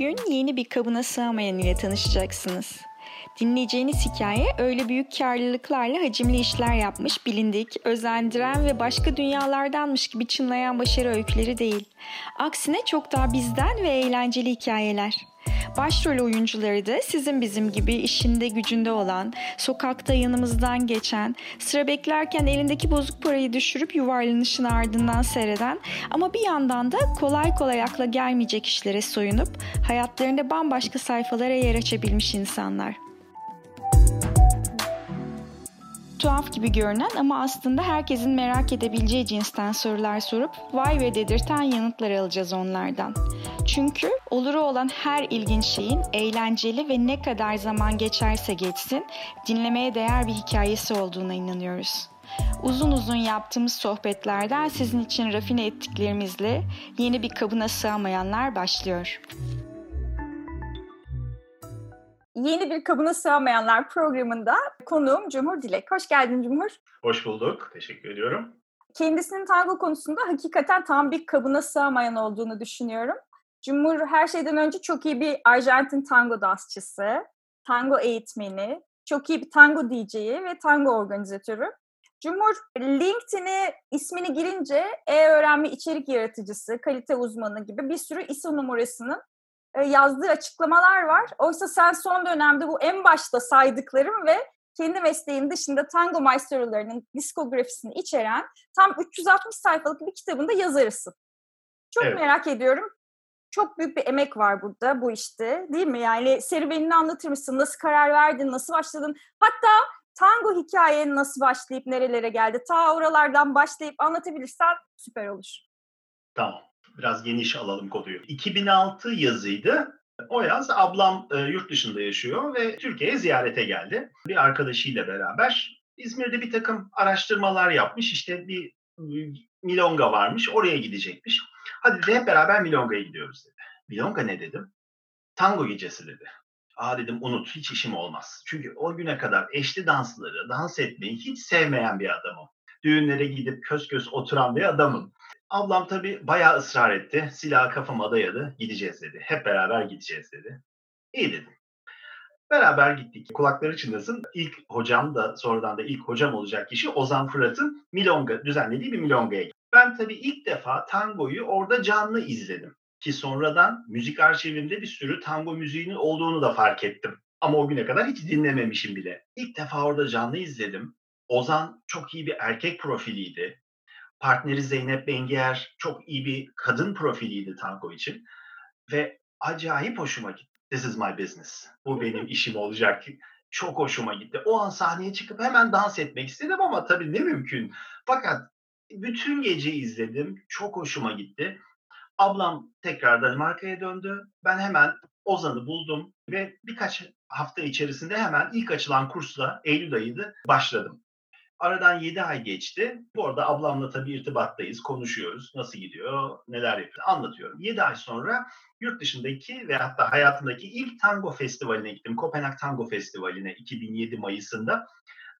Bugün yeni bir kabına sığamayan ile tanışacaksınız. Dinleyeceğiniz hikaye öyle büyük karlılıklarla hacimli işler yapmış, bilindik, özendiren ve başka dünyalardanmış gibi çınlayan başarı öyküleri değil. Aksine çok daha bizden ve eğlenceli hikayeler. Başrol oyuncuları da sizin bizim gibi işinde gücünde olan, sokakta yanımızdan geçen, sıra beklerken elindeki bozuk parayı düşürüp yuvarlanışın ardından seyreden ama bir yandan da kolay kolay akla gelmeyecek işlere soyunup hayatlarında bambaşka sayfalara yer açabilmiş insanlar. Tuhaf gibi görünen ama aslında herkesin merak edebileceği cinsten sorular sorup vay ve dedirten yanıtlar alacağız onlardan. Çünkü oluru olan her ilginç şeyin eğlenceli ve ne kadar zaman geçerse geçsin dinlemeye değer bir hikayesi olduğuna inanıyoruz. Uzun uzun yaptığımız sohbetlerden sizin için rafine ettiklerimizle yeni bir kabına sığamayanlar başlıyor. Yeni bir kabına sığamayanlar programında konuğum Cumhur Dilek. Hoş geldin Cumhur. Hoş bulduk. Teşekkür ediyorum. Kendisinin tango konusunda hakikaten tam bir kabına sığamayan olduğunu düşünüyorum. Cumhur her şeyden önce çok iyi bir Arjantin tango dansçısı, tango eğitmeni, çok iyi bir tango DJ'i ve tango organizatörü. Cumhur, LinkedIn'e ismini girince e-öğrenme içerik yaratıcısı, kalite uzmanı gibi bir sürü ISO numarasının yazdığı açıklamalar var. Oysa sen son dönemde bu en başta saydıklarım ve kendi mesleğin dışında tango maestrolarının diskografisini içeren tam 360 sayfalık bir kitabın da yazarısın. Çok merak ediyorum. Çok büyük bir emek var burada bu işte, değil mi? Yani serüvenini anlatır mısın? Nasıl karar verdin? Nasıl başladın? Hatta tango hikayen nasıl başlayıp nerelere geldi? Ta oralardan başlayıp anlatabilirsen süper olur. Tamam. Biraz geniş alalım konuyu. 2006 yazıydı. O yaz ablam yurt dışında yaşıyor ve Türkiye'ye ziyarete geldi. Bir arkadaşıyla beraber İzmir'de bir takım araştırmalar yapmış. İşte bir milonga varmış. Oraya gidecekmiş. Hadi dedi hep beraber milonga'ya gidiyoruz dedi. Milonga ne dedim? Tango gecesi dedi. Aa dedim unut hiç işim olmaz. Çünkü o güne kadar eşli dansları, dans etmeyi hiç sevmeyen bir adamım. Düğünlere gidip köz köz oturan bir adamım. Ablam tabii bayağı ısrar etti. Silahı kafama dayadı. Gideceğiz dedi. Hep beraber gideceğiz dedi. İyi dedim. Beraber gittik. Kulakları çınlasın. İlk hocam da sonradan da ilk hocam olacak kişi Ozan Fırat'ın milonga düzenlediği bir milongaya gittim. Ben tabii ilk defa tangoyu orada canlı izledim. Ki sonradan müzik arşivimde bir sürü tango müziğinin olduğunu da fark ettim. Ama o güne kadar hiç dinlememişim bile. İlk defa orada canlı izledim. Ozan çok iyi bir erkek profiliydi. Partneri Zeynep Benger çok iyi bir kadın profiliydi tango için. Ve acayip hoşuma gitti. This is my business. Bu benim işim olacak. Çok hoşuma gitti. O an sahneye çıkıp hemen dans etmek istedim ama tabii ne mümkün. Fakat bütün gece izledim. Çok hoşuma gitti. Ablam tekrar Danimarka'ya döndü. Ben hemen Ozan'ı buldum. Ve birkaç hafta içerisinde hemen ilk açılan kursla Eylül ayıydı başladım. Aradan 7 ay geçti. Bu arada ablamla tabii irtibattayız, konuşuyoruz. Nasıl gidiyor, neler yapıyor anlatıyorum. 7 ay sonra yurt dışındaki ve hatta hayatımdaki ilk tango festivaline gittim. Kopenhag Tango Festivali'ne 2007 Mayıs'ında.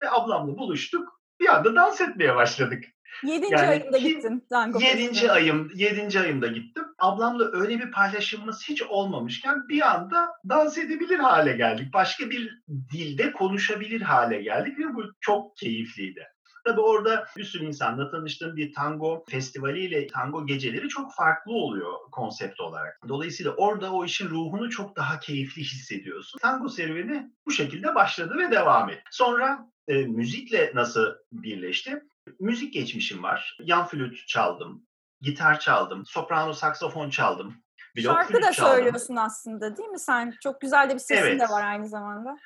Ve ablamla buluştuk. Bir anda dans etmeye başladık. 7. Yani ayımda gittim tango festivaline. 7. ayımda gittim. Ablamla öyle bir paylaşımımız hiç olmamışken bir anda dans edebilir hale geldik. Başka bir dilde konuşabilir hale geldik ve bu çok keyifliydi. Tabii orada bir sürü insanla tanıştığım bir tango festivaliyle tango geceleri çok farklı oluyor konsept olarak. Dolayısıyla orada o işin ruhunu çok daha keyifli hissediyorsun. Tango serüveni bu şekilde başladı ve devam etti. Sonra müzikle nasıl birleşti? Müzik geçmişim var. Yan flüt çaldım. Gitar çaldım, soprano saksafon çaldım. Şarkı da söylüyorsun aslında değil mi sen? Çok güzel de bir sesin de var aynı zamanda.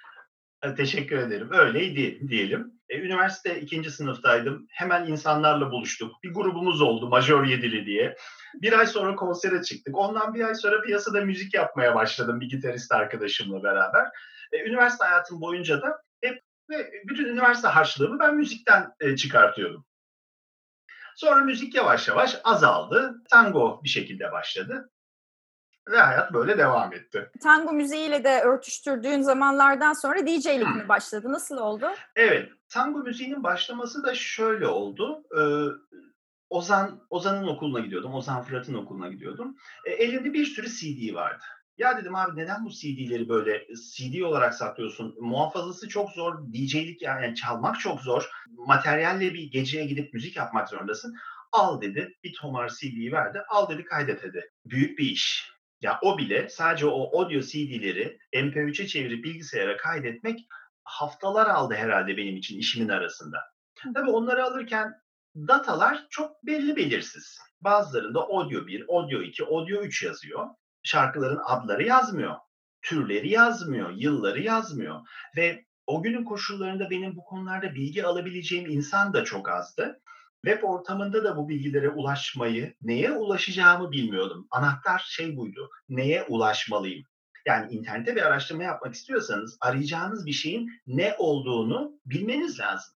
Teşekkür ederim. Öyleydi diyelim. Üniversite 2. sınıftaydım. Hemen insanlarla buluştuk. Bir grubumuz oldu Majör Yedili diye. Bir ay sonra konsere çıktık. Ondan bir ay sonra piyasada müzik yapmaya başladım bir gitarist arkadaşımla beraber. Üniversite hayatım boyunca da hep ve bütün üniversite harçlığımı ben müzikten çıkartıyordum. Sonra müzik yavaş yavaş azaldı. Tango bir şekilde başladı. Ve hayat böyle devam etti. Tango müziğiyle de örtüştürdüğün zamanlardan sonra DJ'lik mi başladı? Nasıl oldu? Evet. Tango müziğinin başlaması da şöyle oldu. Ozan'ın okuluna gidiyordum. Ozan Fırat'ın okuluna gidiyordum. Elimde bir sürü CD vardı. Ya dedim abi neden bu CD'leri böyle CD olarak satıyorsun? Muhafazası çok zor, DJ'lik yani çalmak çok zor. Materyalle bir geceye gidip müzik yapmak zorundasın. Al dedi, bir tomar CD'yi verdi, al dedi kaydet dedi. Büyük bir iş. Ya o bile sadece o audio CD'leri MP3'e çevirip bilgisayara kaydetmek haftalar aldı herhalde benim için işimin arasında. Tabii onları alırken datalar çok belirsiz. Bazılarında audio 1, audio 2, audio 3 yazıyor. Şarkıların adları yazmıyor, türleri yazmıyor, yılları yazmıyor. Ve o günün koşullarında benim bu konularda bilgi alabileceğim insan da çok azdı. Web ortamında da bu bilgilere ulaşmayı, neye ulaşacağımı bilmiyordum. Anahtar şey buydu, neye ulaşmalıyım? Yani internette bir araştırma yapmak istiyorsanız arayacağınız bir şeyin ne olduğunu bilmeniz lazım.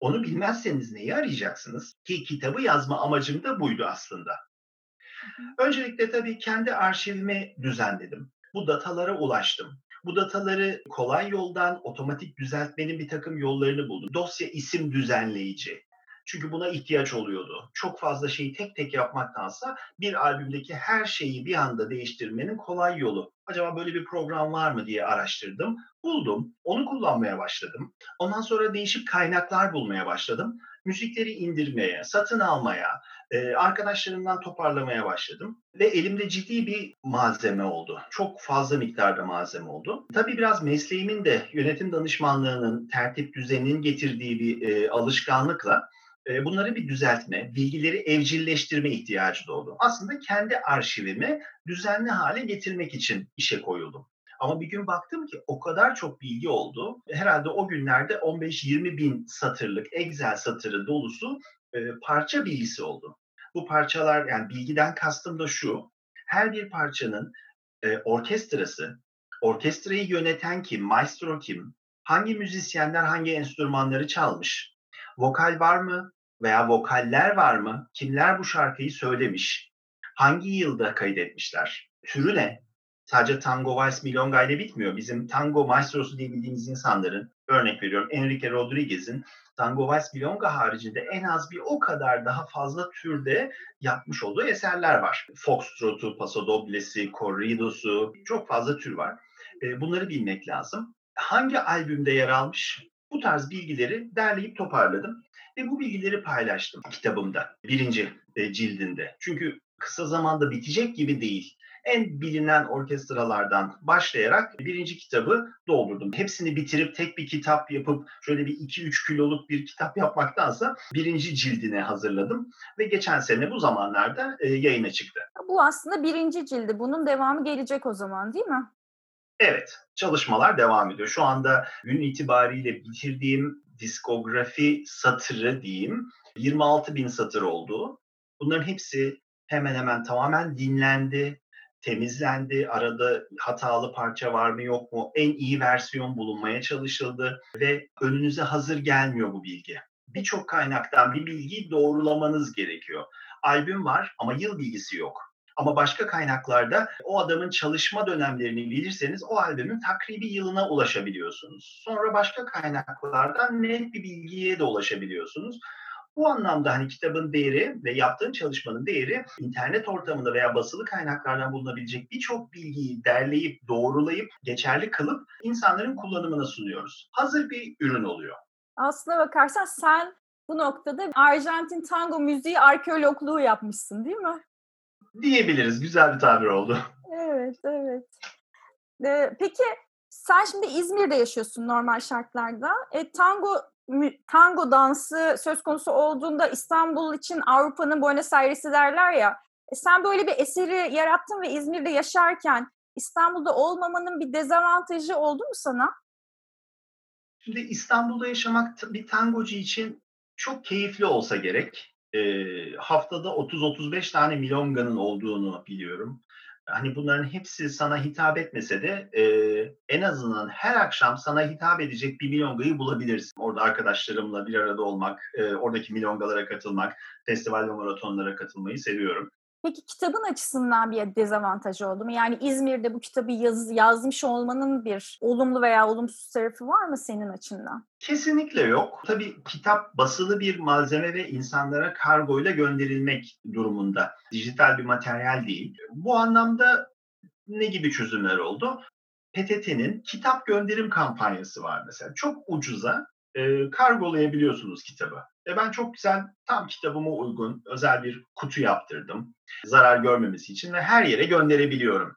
Onu bilmezseniz neyi arayacaksınız? Ki kitabı yazma amacım da buydu aslında. Öncelikle tabii kendi arşivimi düzenledim. Bu datalara ulaştım. Bu dataları kolay yoldan otomatik düzeltmenin bir takım yollarını buldum. Dosya isim düzenleyici. Çünkü buna ihtiyaç oluyordu. Çok fazla şeyi tek tek yapmaktansa bir albümdeki her şeyi bir anda değiştirmenin kolay yolu. Acaba böyle bir program var mı diye araştırdım. Buldum. Onu kullanmaya başladım. Ondan sonra değişik kaynaklar bulmaya başladım. Müzikleri indirmeye, satın almaya, arkadaşlarımdan toparlamaya başladım. Ve elimde ciddi bir malzeme oldu. Çok fazla miktarda malzeme oldu. Tabii biraz mesleğimin de yönetim danışmanlığının, tertip düzeninin getirdiği bir alışkanlıkla bunları bir düzeltme, bilgileri evcilleştirme ihtiyacı doğdu. Aslında kendi arşivimi düzenli hale getirmek için işe koyuldum. Ama bir gün baktım ki o kadar çok bilgi oldu. Herhalde o günlerde 15-20 bin satırlık Excel satırı dolusu parça bilgisi oldu. Bu parçalar, yani bilgiden kastım da şu. Her bir parçanın orkestrası, orkestrayı yöneten kim, maestro kim, hangi müzisyenler hangi enstrümanları çalmış, vokal var mı veya vokaller var mı, kimler bu şarkıyı söylemiş, hangi yılda kaydetmişler, türü ne? Sadece tango, vals, milonga ile bitmiyor. Bizim tango maestrosu diye bildiğimiz insanların, örnek veriyorum Enrique Rodriguez'in tango, vals, milonga haricinde en az bir o kadar daha fazla türde yapmış olduğu eserler var. Foxtrot'u, pasodoblesi, corridosu, çok fazla tür var. Bunları bilmek lazım. Hangi albümde yer almış? Bu tarz bilgileri derleyip toparladım ve bu bilgileri paylaştım kitabımda, birinci cildinde. Çünkü kısa zamanda bitecek gibi değil. En bilinen orkestralardan başlayarak birinci kitabı doldurdum. Hepsini bitirip tek bir kitap yapıp şöyle bir 2-3 kiloluk bir kitap yapmaktansa birinci cildine hazırladım. Ve geçen sene bu zamanlarda yayına çıktı. Bu aslında birinci cildi. Bunun devamı gelecek o zaman değil mi? Evet, çalışmalar devam ediyor. Şu anda gün itibariyle bitirdiğim diskografi satırı diyeyim 26 bin satır oldu. Bunların hepsi hemen hemen tamamen dinlendi. Temizlendi, arada hatalı parça var mı yok mu, en iyi versiyon bulunmaya çalışıldı ve önünüze hazır gelmiyor bu bilgi. Birçok kaynaktan bir bilgiyi doğrulamanız gerekiyor. Albüm var ama yıl bilgisi yok. Ama başka kaynaklarda o adamın çalışma dönemlerini bilirseniz o albümün takribi yılına ulaşabiliyorsunuz. Sonra başka kaynaklardan net bir bilgiye de ulaşabiliyorsunuz. Bu anlamda hani kitabın değeri ve yaptığın çalışmanın değeri internet ortamında veya basılı kaynaklardan bulunabilecek birçok bilgiyi derleyip, doğrulayıp, geçerli kılıp insanların kullanımına sunuyoruz. Hazır bir ürün oluyor. Aslına bakarsan sen bu noktada Arjantin tango müziği arkeologluğu yapmışsın değil mi? Diyebiliriz. Güzel bir tabir oldu. Evet, evet. Peki sen şimdi İzmir'de yaşıyorsun normal şartlarda. Tango dansı söz konusu olduğunda İstanbul için Avrupa'nın Buenos Aires'i derler ya. Sen böyle bir eseri yarattın ve İzmir'de yaşarken İstanbul'da olmamanın bir dezavantajı oldu mu sana? Şimdi İstanbul'da yaşamak bir tangocu için çok keyifli olsa gerek. Haftada 30-35 tane milonganın olduğunu biliyorum. Hani bunların hepsi sana hitap etmese de en azından her akşam sana hitap edecek bir milongayı bulabilirsin. Orada arkadaşlarımla bir arada olmak, oradaki milongalara katılmak, festival ve maratonlara katılmayı seviyorum. Peki kitabın açısından bir dezavantaj oldu mu? Yani İzmir'de bu kitabı yazmış olmanın bir olumlu veya olumsuz tarafı var mı senin açından? Kesinlikle yok. Tabii kitap basılı bir malzeme ve insanlara kargoyla gönderilmek durumunda. Dijital bir materyal değil. Bu anlamda ne gibi çözümler oldu? PTT'nin kitap gönderim kampanyası var mesela. Çok ucuza kargolayabiliyorsunuz kitabı. Ben çok güzel, tam kitabıma uygun özel bir kutu yaptırdım. Zarar görmemesi için ve her yere gönderebiliyorum.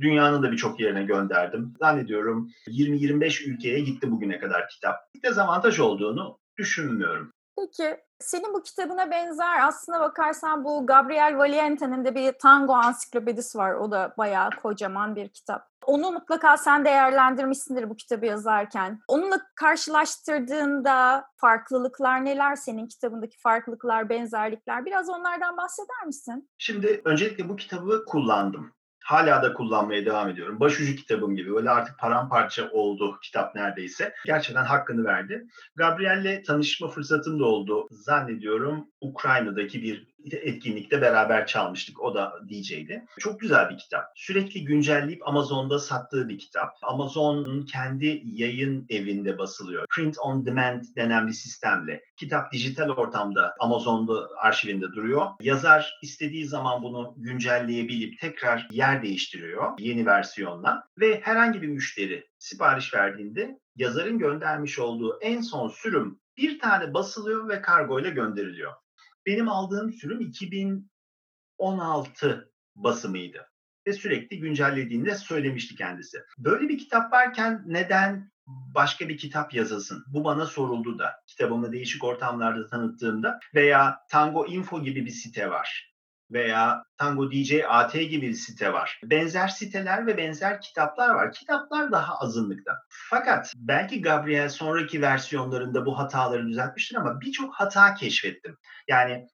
Dünyanın da birçok yerine gönderdim. Zannediyorum 20-25 ülkeye gitti bugüne kadar kitap. Bir dezavantaj olduğunu düşünmüyorum. Peki senin bu kitabına benzer, aslına bakarsan bu Gabriel Valiente'nin de bir tango ansiklopedisi var. O da bayağı kocaman bir kitap. Onu mutlaka sen değerlendirmişsindir bu kitabı yazarken. Onunla karşılaştırdığında farklılıklar neler? Senin kitabındaki farklılıklar, benzerlikler. Biraz onlardan bahseder misin? Şimdi öncelikle bu kitabı kullandım. Hala da kullanmaya devam ediyorum. Başucu kitabım gibi. Böyle artık paramparça oldu kitap neredeyse. Gerçekten hakkını verdi. Gabriel'le tanışma fırsatım da oldu. Zannediyorum Ukrayna'daki bir etkinlikte beraber çalmıştık. O da DJ'di. Çok güzel bir kitap. Sürekli güncelleyip Amazon'da sattığı bir kitap. Amazon'un kendi yayın evinde basılıyor. Print on demand denen bir sistemle. Kitap dijital ortamda Amazon'da arşivinde duruyor. Yazar istediği zaman bunu güncelleyebilip tekrar yer değiştiriyor yeni versiyonla. Ve herhangi bir müşteri sipariş verdiğinde yazarın göndermiş olduğu en son sürüm bir tane basılıyor ve kargoyla gönderiliyor. Benim aldığım sürüm 2016 basımıydı ve sürekli güncellediğinde söylemişti kendisi. Böyle bir kitap varken neden başka bir kitap yazasın? Bu bana soruldu da kitabımı değişik ortamlarda tanıttığımda veya Tango Info gibi bir site var veya Tango DJ AT gibi bir site var. Benzer siteler ve benzer kitaplar var. Kitaplar daha azınlıkta. Fakat belki Gabriel sonraki versiyonlarında bu hataları düzeltmiştir ama birçok hata keşfettim. Yani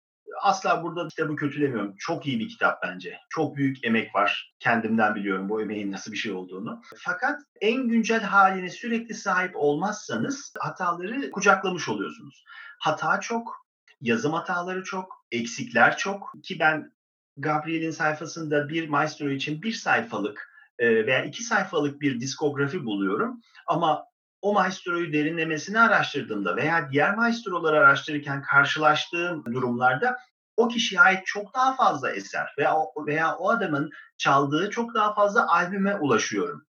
asla burada kitabı kötülemiyorum. Çok iyi bir kitap bence. Çok büyük emek var. Kendimden biliyorum bu emeğin nasıl bir şey olduğunu. Fakat en güncel haline sürekli sahip olmazsanız hataları kucaklamış oluyorsunuz. Hata çok, yazım hataları çok, eksikler çok ki ben Gabriel'in sayfasında bir maestro için bir sayfalık veya iki sayfalık bir diskografi buluyorum ama o maestroyu derinlemesine araştırdığımda veya diğer maestroları araştırırken karşılaştığım durumlarda o kişiye ait çok daha fazla eser veya o adamın çaldığı çok daha fazla albüme ulaşıyorum.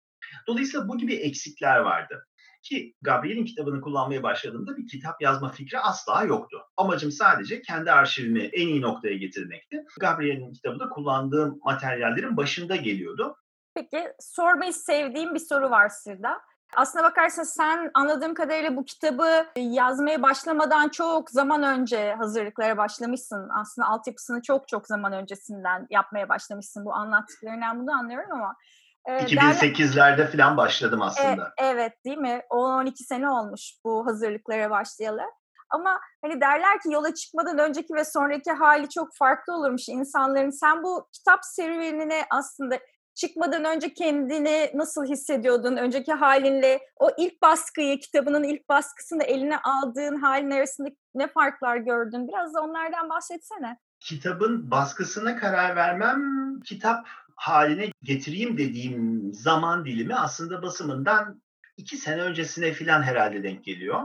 Dolayısıyla bu gibi eksikler vardı. Ki Gabriel'in kitabını kullanmaya başladığımda bir kitap yazma fikri asla yoktu. Amacım sadece kendi arşivimi en iyi noktaya getirmekti. Gabriel'in kitabında kullandığım materyallerin başında geliyordu. Peki sormayı sevdiğim bir soru var Sırda. Aslına bakarsan sen anladığım kadarıyla bu kitabı yazmaya başlamadan çok zaman önce hazırlıklara başlamışsın. Aslında altyapısını çok zaman öncesinden yapmaya başlamışsın. Bu anlattıklarından bunu anlıyorum ama... 2008'lerde falan başladım aslında. Evet değil mi? 10-12 sene olmuş bu hazırlıklara başlayalı. Ama hani derler ki yola çıkmadan önceki ve sonraki hali çok farklı olurmuş insanların. Sen bu kitap serüvenine aslında çıkmadan önce kendini nasıl hissediyordun? Önceki halinle o ilk baskıyı, kitabının ilk baskısını eline aldığın halin arasında ne farklar gördün? Biraz da onlardan bahsetsene. Kitabın baskısına karar vermem, kitap haline getireyim dediğim zaman dilimi aslında basımından 2 sene öncesine filan herhalde denk geliyor.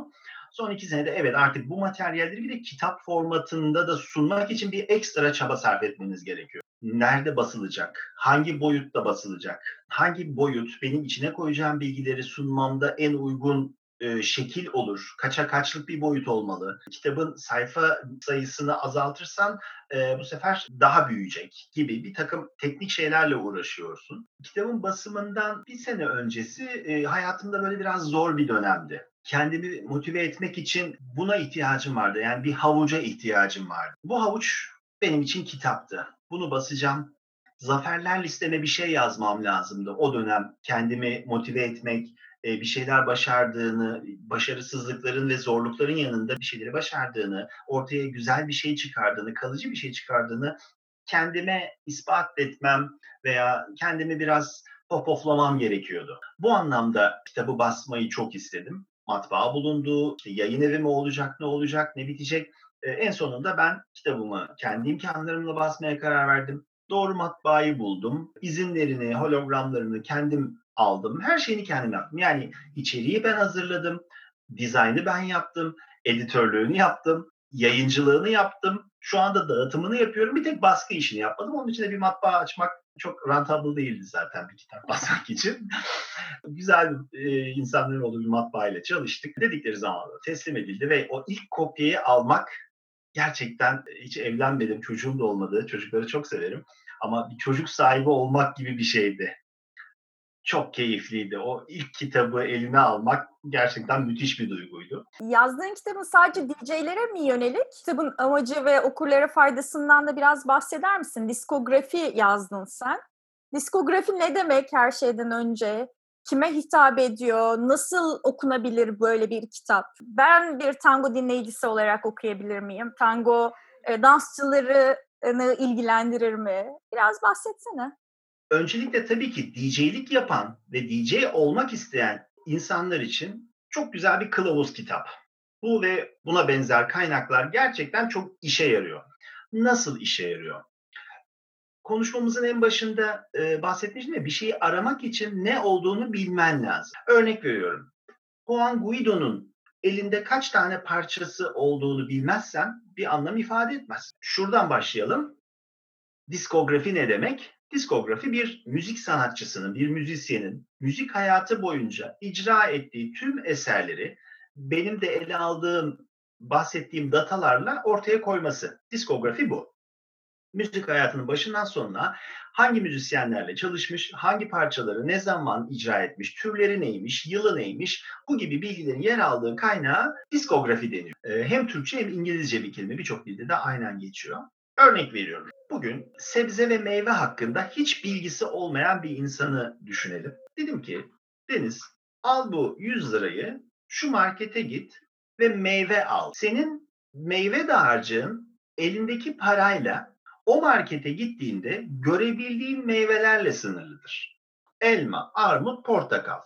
Son 2 senede evet artık bu materyalleri bir de kitap formatında da sunmak için bir ekstra çaba sarf etmeniz gerekiyor. Nerede basılacak? Hangi boyutta basılacak? Hangi boyut benim içine koyacağım bilgileri sunmamda en uygun şekil olur. Kaça kaçlık bir boyut olmalı. Kitabın sayfa sayısını azaltırsan bu sefer daha büyüyecek gibi bir takım teknik şeylerle uğraşıyorsun. Kitabın basımından 1 sene öncesi hayatımda böyle biraz zor bir dönemdi. Kendimi motive etmek için buna ihtiyacım vardı. Yani bir havuca ihtiyacım vardı. Bu havuç benim için kitaptı. Bunu basacağım. Zaferler listeme bir şey yazmam lazımdı. O dönem kendimi motive etmek, bir şeyler başardığını, başarısızlıkların ve zorlukların yanında bir şeyleri başardığını, ortaya güzel bir şey çıkardığını, kalıcı bir şey çıkardığını kendime ispat etmem veya kendimi biraz popoflamam gerekiyordu. Bu anlamda kitabı basmayı çok istedim. Matbaa bulundu, işte yayın evi mi olacak, ne olacak, ne bitecek. En sonunda ben kitabımı kendi imkanlarımla basmaya karar verdim. Doğru matbaayı buldum. İzinlerini, hologramlarını kendim aldım. Her şeyini kendim yaptım. Yani içeriği ben hazırladım. Dizaynı ben yaptım. Editörlüğünü yaptım. yayıncılığını yaptım. Şu anda dağıtımını yapıyorum. Bir tek baskı işini yapmadım. Onun için de bir matbaa açmak çok rentable değildi zaten bir kitap basmak için. Güzel insanların olduğu bir matbaa ile çalıştık. Dedikleri zamanda teslim edildi ve o ilk kopyayı almak gerçekten hiç evlenmedim. Çocuğum da olmadı. Çocukları çok severim. Ama bir çocuk sahibi olmak gibi bir şeydi. Çok keyifliydi. O ilk kitabı eline almak gerçekten müthiş bir duyguydu. Yazdığın kitabın sadece DJ'lere mi yönelik? Kitabın amacı ve okurlara faydasından da biraz bahseder misin? Diskografi yazdın sen. Diskografi ne demek her şeyden önce? Kime hitap ediyor? Nasıl okunabilir böyle bir kitap? Ben bir tango dinleyicisi olarak okuyabilir miyim? Tango dansçılarını ilgilendirir mi? Biraz bahsetsene. Öncelikle tabii ki DJ'lik yapan ve DJ olmak isteyen insanlar için çok güzel bir kılavuz kitap. Bu ve buna benzer kaynaklar gerçekten çok işe yarıyor. Nasıl işe yarıyor? Konuşmamızın en başında bahsetmiştim ya, bir şeyi aramak için ne olduğunu bilmen lazım. Örnek veriyorum. Juan Guido'nun elinde kaç tane parçası olduğunu bilmezsen bir anlam ifade etmez. Şuradan başlayalım. Diskografi ne demek? Diskografi bir müzik sanatçısının, bir müzisyenin müzik hayatı boyunca icra ettiği tüm eserleri benim de ele aldığım, bahsettiğim datalarla ortaya koyması. Diskografi bu. Müzik hayatının başından sonuna hangi müzisyenlerle çalışmış, hangi parçaları ne zaman icra etmiş, türleri neymiş, yılı neymiş, bu gibi bilgilerin yer aldığı kaynağı diskografi deniyor. Hem Türkçe hem İngilizce bir kelime, birçok dilde de aynen geçiyor. Örnek veriyorum. Bugün sebze ve meyve hakkında hiç bilgisi olmayan bir insanı düşünelim. Dedim ki Deniz, al bu 100 lirayı şu markete git ve meyve al. Senin meyve dağarcığın elindeki parayla o markete gittiğinde görebildiğin meyvelerle sınırlıdır. Elma, armut, portakal.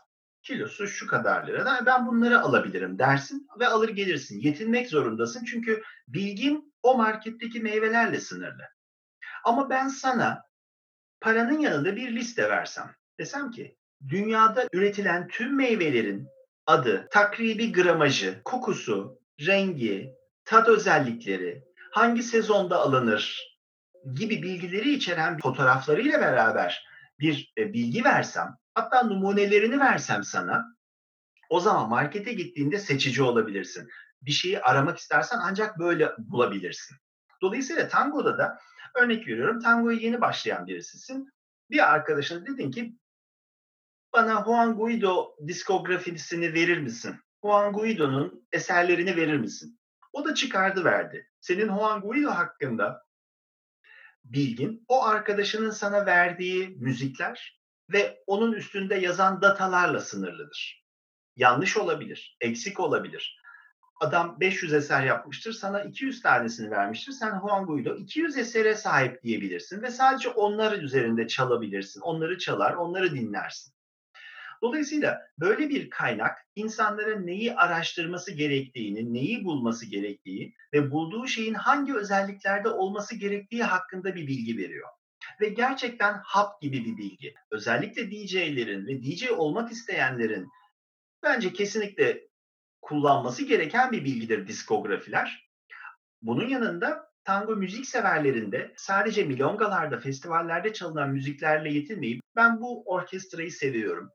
Kilosu şu kadar liradan ben bunları alabilirim dersin ve alır gelirsin. Yetinmek zorundasın çünkü bilgin o marketteki meyvelerle sınırlı. Ama ben sana paranın yanında bir liste versem, desem ki dünyada üretilen tüm meyvelerin adı, takribi gramajı, kokusu, rengi, tat özellikleri, hangi sezonda alınır gibi bilgileri içeren fotoğraflarıyla beraber bir bilgi versem, hatta numunelerini versem sana, o zaman markete gittiğinde seçici olabilirsin. Bir şeyi aramak istersen ancak böyle bulabilirsin. Dolayısıyla tangoda da, örnek veriyorum, tangoya yeni başlayan birisisin. Bir arkadaşına dedin ki bana Juan Guido diskografisini verir misin? Juan Guido'nun eserlerini verir misin? O da çıkardı verdi. Senin Juan Guido hakkında bilgin o arkadaşının sana verdiği müzikler ve onun üstünde yazan datalarla sınırlıdır. Yanlış olabilir, eksik olabilir. Adam 500 eser yapmıştır, sana 200 tanesini vermiştir. Sen Juan Guido 200 esere sahip diyebilirsin ve sadece onlar üzerinde çalabilirsin. Onları çalar, onları dinlersin. Dolayısıyla böyle bir kaynak insanlara neyi araştırması gerektiğini, neyi bulması gerektiği ve bulduğu şeyin hangi özelliklerde olması gerektiği hakkında bir bilgi veriyor. Ve gerçekten hap gibi bir bilgi. Özellikle DJ'lerin ve DJ olmak isteyenlerin bence kesinlikle kullanması gereken bir bilgidir diskografiler. Bunun yanında tango müzik severlerinde sadece milongalarda, festivallerde çalınan müziklerle yetinmeyip ben bu orkestrayı seviyorum,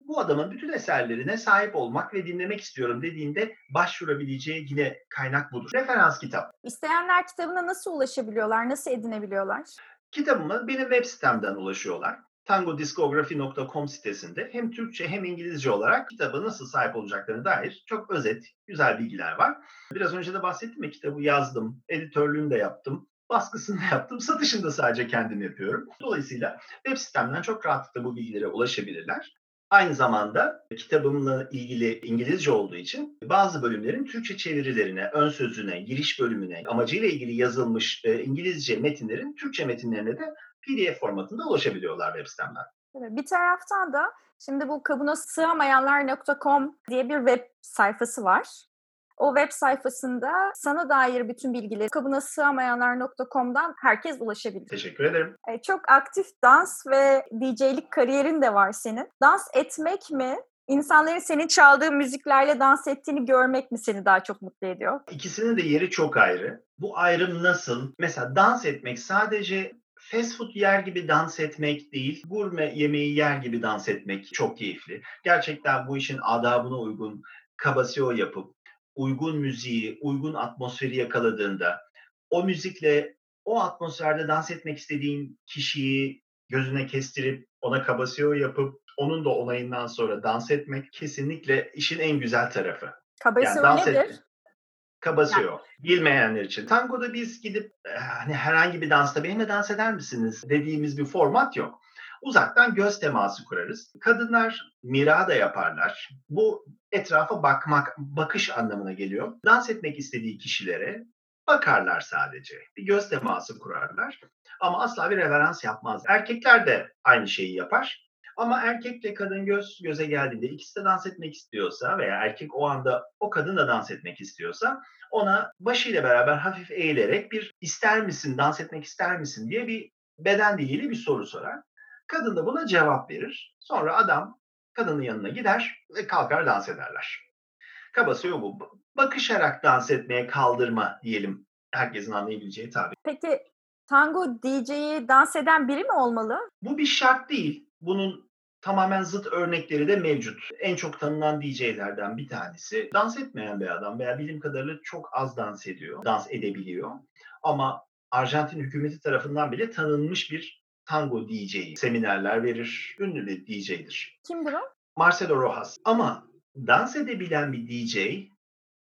bu adamın bütün eserlerine sahip olmak ve dinlemek istiyorum dediğinde başvurabileceği yine kaynak budur. Referans kitap. İsteyenler kitabına nasıl ulaşabiliyorlar, nasıl edinebiliyorlar? Kitabıma benim web sitemden ulaşıyorlar. tangodiskografi.com sitesinde hem Türkçe hem İngilizce olarak kitaba nasıl sahip olacaklarına dair çok özet, güzel bilgiler var. Biraz önce de bahsettim ya, kitabı yazdım, editörlüğünü de yaptım, baskısını da yaptım, satışını da sadece kendim yapıyorum. Dolayısıyla web sitemden çok rahatlıkla bu bilgilere ulaşabilirler. Aynı zamanda kitabımla ilgili İngilizce olduğu için bazı bölümlerin Türkçe çevirilerine, ön sözüne, giriş bölümüne, amacıyla ilgili yazılmış İngilizce metinlerin Türkçe metinlerine de PDF formatında ulaşabiliyorlar web sitemden. Bir taraftan da şimdi bu kabına sığamayanlar.com diye bir web sayfası var. O web sayfasında sana dair bütün bilgileri kabına sığamayanlar.com'dan herkes ulaşabilir. Teşekkür ederim. Çok aktif dans ve DJ'lik kariyerin de var senin. Dans etmek mi İnsanların senin çaldığı müziklerle dans ettiğini görmek mi seni daha çok mutlu ediyor? İkisinin de yeri çok ayrı. Bu ayrım nasıl? Mesela dans etmek sadece fast food yer gibi dans etmek değil, gurme yemeği yer gibi dans etmek çok keyifli. Gerçekten bu işin adabına uygun kabaseo yapıp, uygun müziği, uygun atmosferi yakaladığında, o müzikle o atmosferde dans etmek istediğin kişiyi gözüne kestirip, ona kabaseo yapıp, onun da olayından sonra dans etmek kesinlikle işin en güzel tarafı. Kabaseo yani nedir? Kabaseo. Bilmeyenler için. Tango'da biz gidip hani herhangi bir dansta benimle dans eder misiniz dediğimiz bir format yok. Uzaktan göz teması kurarız. Kadınlar mira da yaparlar. Bu etrafa bakmak, bakış anlamına geliyor. Dans etmek istediği kişilere bakarlar sadece. Bir göz teması kurarlar. Ama asla bir reverans yapmaz. Erkekler de aynı şeyi yapar. Ama erkekle kadın göz göze geldiğinde ikisi de dans etmek istiyorsa veya erkek o anda o kadınla dans etmek istiyorsa ona başıyla beraber hafif eğilerek bir ister misin, dans etmek ister misin diye bir beden diliyle bir soru sorar. Kadın da buna cevap verir. Sonra adam kadının yanına gider ve kalkar dans ederler. Kabaseo bu. Bakışarak dans etmeye kaldırma diyelim. Herkesin anlayabileceği tabii. Peki tango DJ'yi dans eden biri mi olmalı? Bu bir şart değil. Bunun tamamen zıt örnekleri de mevcut. En çok tanınan DJ'lerden bir tanesi dans etmeyen bir adam veya bildiğim kadarıyla çok az dans ediyor, dans edebiliyor. Ama Arjantin hükümeti tarafından bile tanınmış bir tango DJ'yi seminerler verir, ünlü bir DJ'dir. Kimdir o? Marcelo Rojas. Ama dans edebilen bir DJ,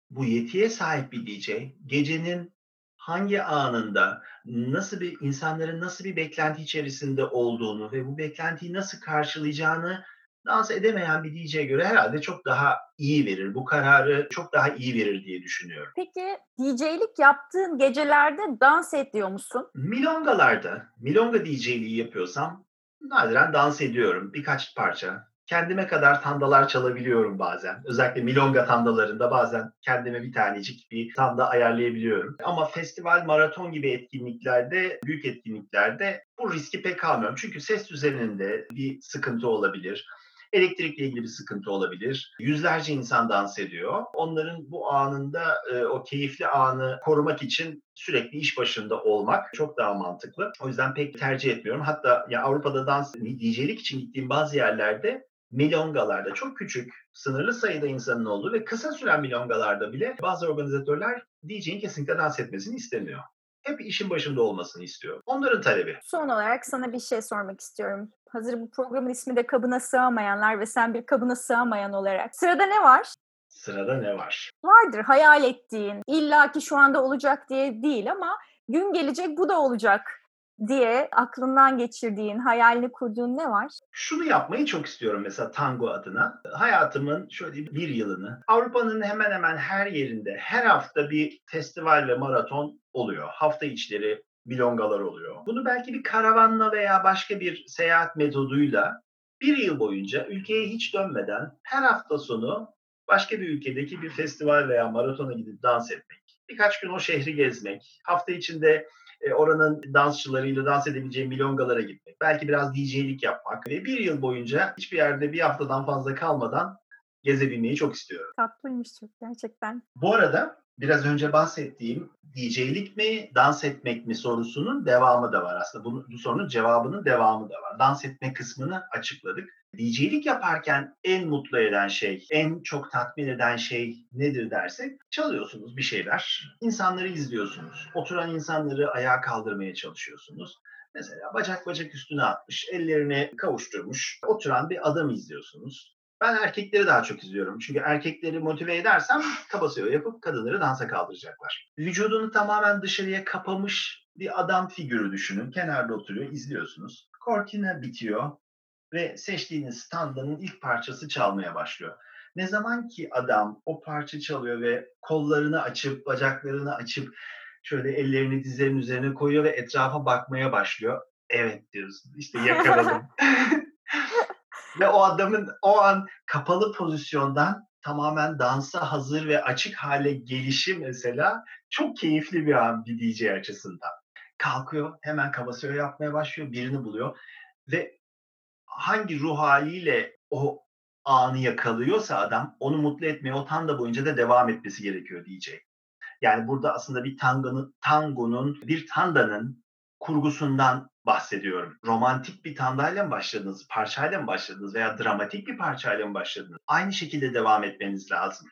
bu yetiye sahip bir DJ, gecenin hangi anında, nasıl bir insanların nasıl bir beklenti içerisinde olduğunu ve bu beklentiyi nasıl karşılayacağını dans edemeyen bir DJ'ye göre herhalde çok daha iyi verir. Bu kararı çok daha iyi verir diye düşünüyorum. Peki DJ'lik yaptığın gecelerde dans ediyor musun? Milongalarda, milonga DJ'liği yapıyorsam nadiren dans ediyorum birkaç parça. Kendime kadar tandalar çalabiliyorum bazen. Özellikle milonga tandalarında bazen kendime bir tanecik bir tanda ayarlayabiliyorum. Ama festival, maraton gibi etkinliklerde, büyük etkinliklerde bu riski pek almıyorum. Çünkü ses düzeninde bir sıkıntı olabilir. Elektrikle ilgili bir sıkıntı olabilir. Yüzlerce insan dans ediyor. Onların bu anında o keyifli anı korumak için sürekli iş başında olmak çok daha mantıklı. O yüzden pek tercih etmiyorum. Hatta ya Avrupa'da dans DJ'lik için gittiğim bazı yerlerde milongalarda çok küçük, sınırlı sayıda insanın olduğu ve kısa süren milongalarda bile bazı organizatörler DJ'in kesinlikle dans etmesini istemiyor. Hep işin başında olmasını istiyor. Onların talebi. Son olarak sana bir şey sormak istiyorum. Hazır bu programın ismi de kabına sığamayanlar ve sen bir kabına sığamayan olarak. Sırada ne var? Sırada ne var? Vardır hayal ettiğin, illaki şu anda olacak diye değil ama gün gelecek bu da olacak diye aklından geçirdiğin, hayalini kurduğun ne var? Şunu yapmayı çok istiyorum mesela tango adına. Hayatımın şöyle bir yılını Avrupa'nın hemen hemen her yerinde her hafta bir festival ve maraton oluyor. Hafta içleri milongalar oluyor. Bunu belki bir karavanla veya başka bir seyahat metoduyla bir yıl boyunca ülkeye hiç dönmeden her hafta sonu başka bir ülkedeki bir festival veya maratona gidip dans etmek. Birkaç gün o şehri gezmek. Hafta içinde oranın dansçılarıyla dans edebileceğim milongalara gitmek, belki biraz DJ'lik yapmak ve bir yıl boyunca hiçbir yerde bir haftadan fazla kalmadan gezebilmeyi çok istiyorum. Tatlıymış çok gerçekten. Bu arada biraz önce bahsettiğim DJ'lik mi, dans etmek mi sorusunun devamı da var aslında. Bu sorunun cevabının devamı da var. Dans etme kısmını açıkladık. DJ'lik yaparken en mutlu eden şey, en çok tatmin eden şey nedir dersek, çalıyorsunuz bir şeyler, insanları izliyorsunuz, oturan insanları ayağa kaldırmaya çalışıyorsunuz. Mesela bacak üstüne atmış, ellerini kavuşturmuş, oturan bir adamı izliyorsunuz. Ben erkekleri daha çok izliyorum. Çünkü erkekleri motive edersem kabaseo yapıp kadınları dansa kaldıracaklar. Vücudunu tamamen dışarıya kapamış bir adam figürü düşünün. Kenarda oturuyor, izliyorsunuz. Kortina bitiyor ve seçtiğiniz standının ilk parçası çalmaya başlıyor. Ne zaman ki adam o parça çalıyor ve kollarını açıp, bacaklarını açıp şöyle ellerini dizlerin üzerine koyuyor ve etrafa bakmaya başlıyor. Evet diyoruz. İşte yakaladım. Ve o adamın o an kapalı pozisyondan tamamen dansa hazır ve açık hale gelişi mesela çok keyifli bir an bir DJ açısından. Kalkıyor, hemen kabaseo yapmaya başlıyor, birini buluyor ve hangi ruh haliyle o anı yakalıyorsa adam, onu mutlu etmeye o tango boyunca da devam etmesi gerekiyor diyecek. Yani burada aslında bir tandanın kurgusundan bahsediyorum. Romantik bir tandayla mı başladınız, parçayla mı başladınız veya dramatik bir parçayla mı başladınız? Aynı şekilde devam etmeniz lazım.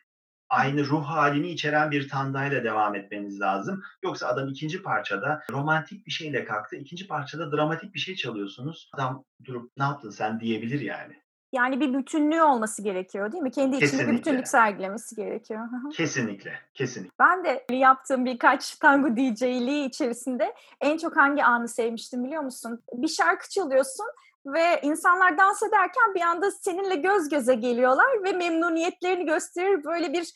Aynı ruh halini içeren bir tandayla devam etmeniz lazım. Yoksa adam ikinci parçada romantik bir şeyle kalktı, ikinci parçada dramatik bir şey çalıyorsunuz. Adam durup ne yaptın sen diyebilir yani. Yani bir bütünlüğü olması gerekiyor değil mi? Kendi içinde bir bütünlük sergilemesi gerekiyor. Kesinlikle, kesinlikle. Ben de yaptığım birkaç tango DJ'liği içerisinde en çok hangi anı sevmiştim biliyor musun? Bir şarkı çalıyorsun ve insanlar dans ederken bir anda seninle göz göze geliyorlar ve memnuniyetlerini gösterir. Böyle bir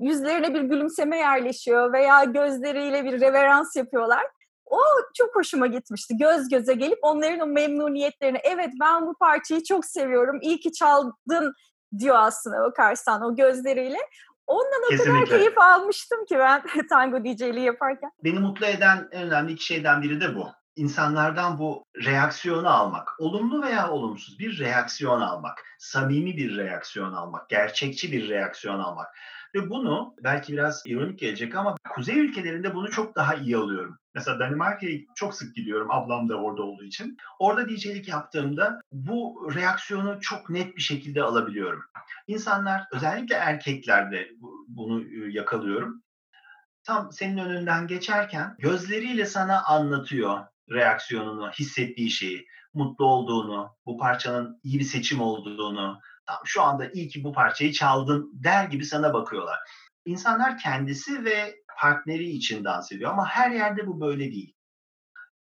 yüzlerine bir gülümseme yerleşiyor veya gözleriyle bir reverans yapıyorlar. O çok hoşuma gitmişti. Göz göze gelip onların o memnuniyetlerini, evet ben bu parçayı çok seviyorum, iyi ki çaldın diyor aslında bakarsan o gözleriyle. Ondan o kadar keyif almıştım ki ben tango DJ'liği yaparken. Beni mutlu eden en önemli iki şeyden biri de bu. İnsanlardan bu reaksiyonu almak. Olumlu veya olumsuz bir reaksiyon almak. Samimi bir reaksiyon almak. Gerçekçi bir reaksiyon almak. Ve bunu belki biraz ironik gelecek ama kuzey ülkelerinde bunu çok daha iyi alıyorum. Mesela Danimarka'ya çok sık gidiyorum. Ablam da orada olduğu için. Orada DJ'lik yaptığımda bu reaksiyonu çok net bir şekilde alabiliyorum. İnsanlar, özellikle erkeklerde bunu yakalıyorum. Tam senin önünden geçerken gözleriyle sana anlatıyor reaksiyonunu, hissettiği şeyi, mutlu olduğunu, bu parçanın iyi bir seçim olduğunu, tam şu anda iyi ki bu parçayı çaldın der gibi sana bakıyorlar. İnsanlar kendisi ve partneri için dans ediyor ama her yerde bu böyle değil.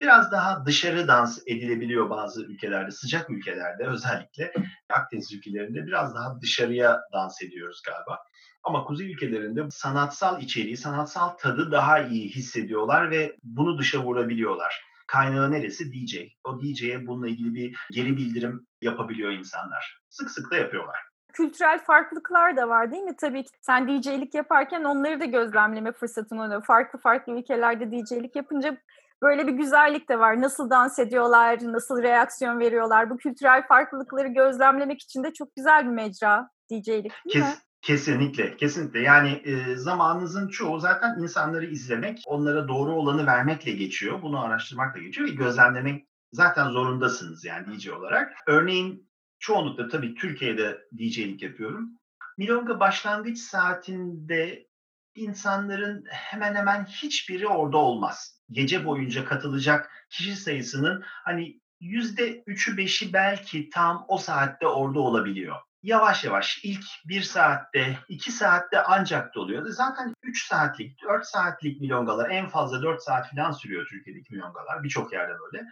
Biraz daha dışarı dans edilebiliyor bazı ülkelerde, sıcak ülkelerde özellikle Akdeniz ülkelerinde biraz daha dışarıya dans ediyoruz galiba. Ama kuzey ülkelerinde sanatsal içeriği, sanatsal tadı daha iyi hissediyorlar ve bunu dışa vurabiliyorlar. Kaynağı neresi? DJ. O DJ'ye bununla ilgili bir geri bildirim yapabiliyor insanlar. Sık sık da yapıyorlar. Kültürel farklılıklar da var değil mi? Tabii ki sen DJ'lik yaparken onları da gözlemleme fırsatın oluyor. Farklı farklı ülkelerde DJ'lik yapınca böyle bir güzellik de var. Nasıl dans ediyorlar, nasıl reaksiyon veriyorlar. Bu kültürel farklılıkları gözlemlemek için de çok güzel bir mecra DJ'lik değil mi? Kesinlikle, kesinlikle. Yani zamanınızın çoğu zaten insanları izlemek, onlara doğru olanı vermekle geçiyor. Bunu araştırmakla geçiyor ve gözlemlemek zaten zorundasınız yani DJ olarak. Örneğin çoğunlukla tabii Türkiye'de DJ'lik yapıyorum. Milonga başlangıç saatinde insanların hemen hemen hiçbiri orada olmaz. Gece boyunca katılacak kişi sayısının hani %3'ü 5'i belki tam o saatte orada olabiliyor. Yavaş yavaş ilk 1 saatte, 2 saatte ancak doluyor. Zaten 3 saatlik, 4 saatlik milongalar, en fazla 4 saat falan sürüyor Türkiye'deki milongalar. Birçok yerde böyle.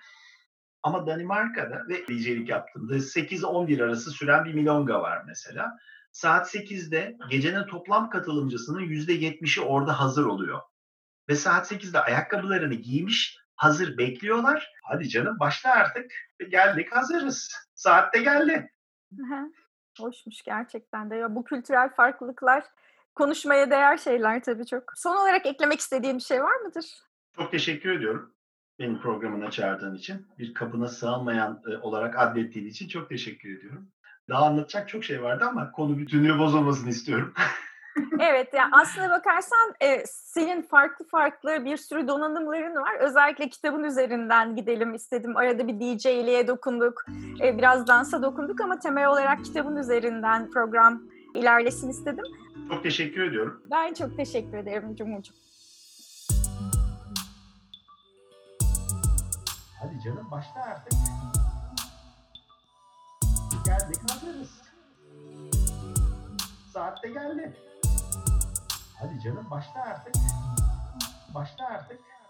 Ama Danimarka'da ve DJ'lik yaptığımda 8-11 arası süren bir milonga var mesela. Saat 8'de gecenin toplam katılımcısının %70'i orada hazır oluyor. Ve saat 8'de ayakkabılarını giymiş, hazır bekliyorlar. Hadi canım başla artık. Geldik, hazırız. Saat de geldi. Hoşmuş gerçekten de. Ya bu kültürel farklılıklar konuşmaya değer şeyler tabii çok. Son olarak eklemek istediğim bir şey var mıdır? Çok teşekkür ediyorum. Benim programına çağırdığın için, bir kabına sığamayan olarak adettiğin için çok teşekkür ediyorum. Daha anlatacak çok şey vardı ama konu bütünlüğü bozulmasını istiyorum. Evet, yani aslına bakarsan senin farklı farklı bir sürü donanımların var. Özellikle kitabın üzerinden gidelim istedim. Arada bir DJ'liğe dokunduk, biraz dansa dokunduk ama temel olarak kitabın üzerinden program ilerlesin istedim. Çok teşekkür ediyorum. Ben çok teşekkür ederim Cumhurcuğum. Hadi canım başla artık. Geldik, hazırız. Saat de geldi. Hadi canım başla artık. Başla artık.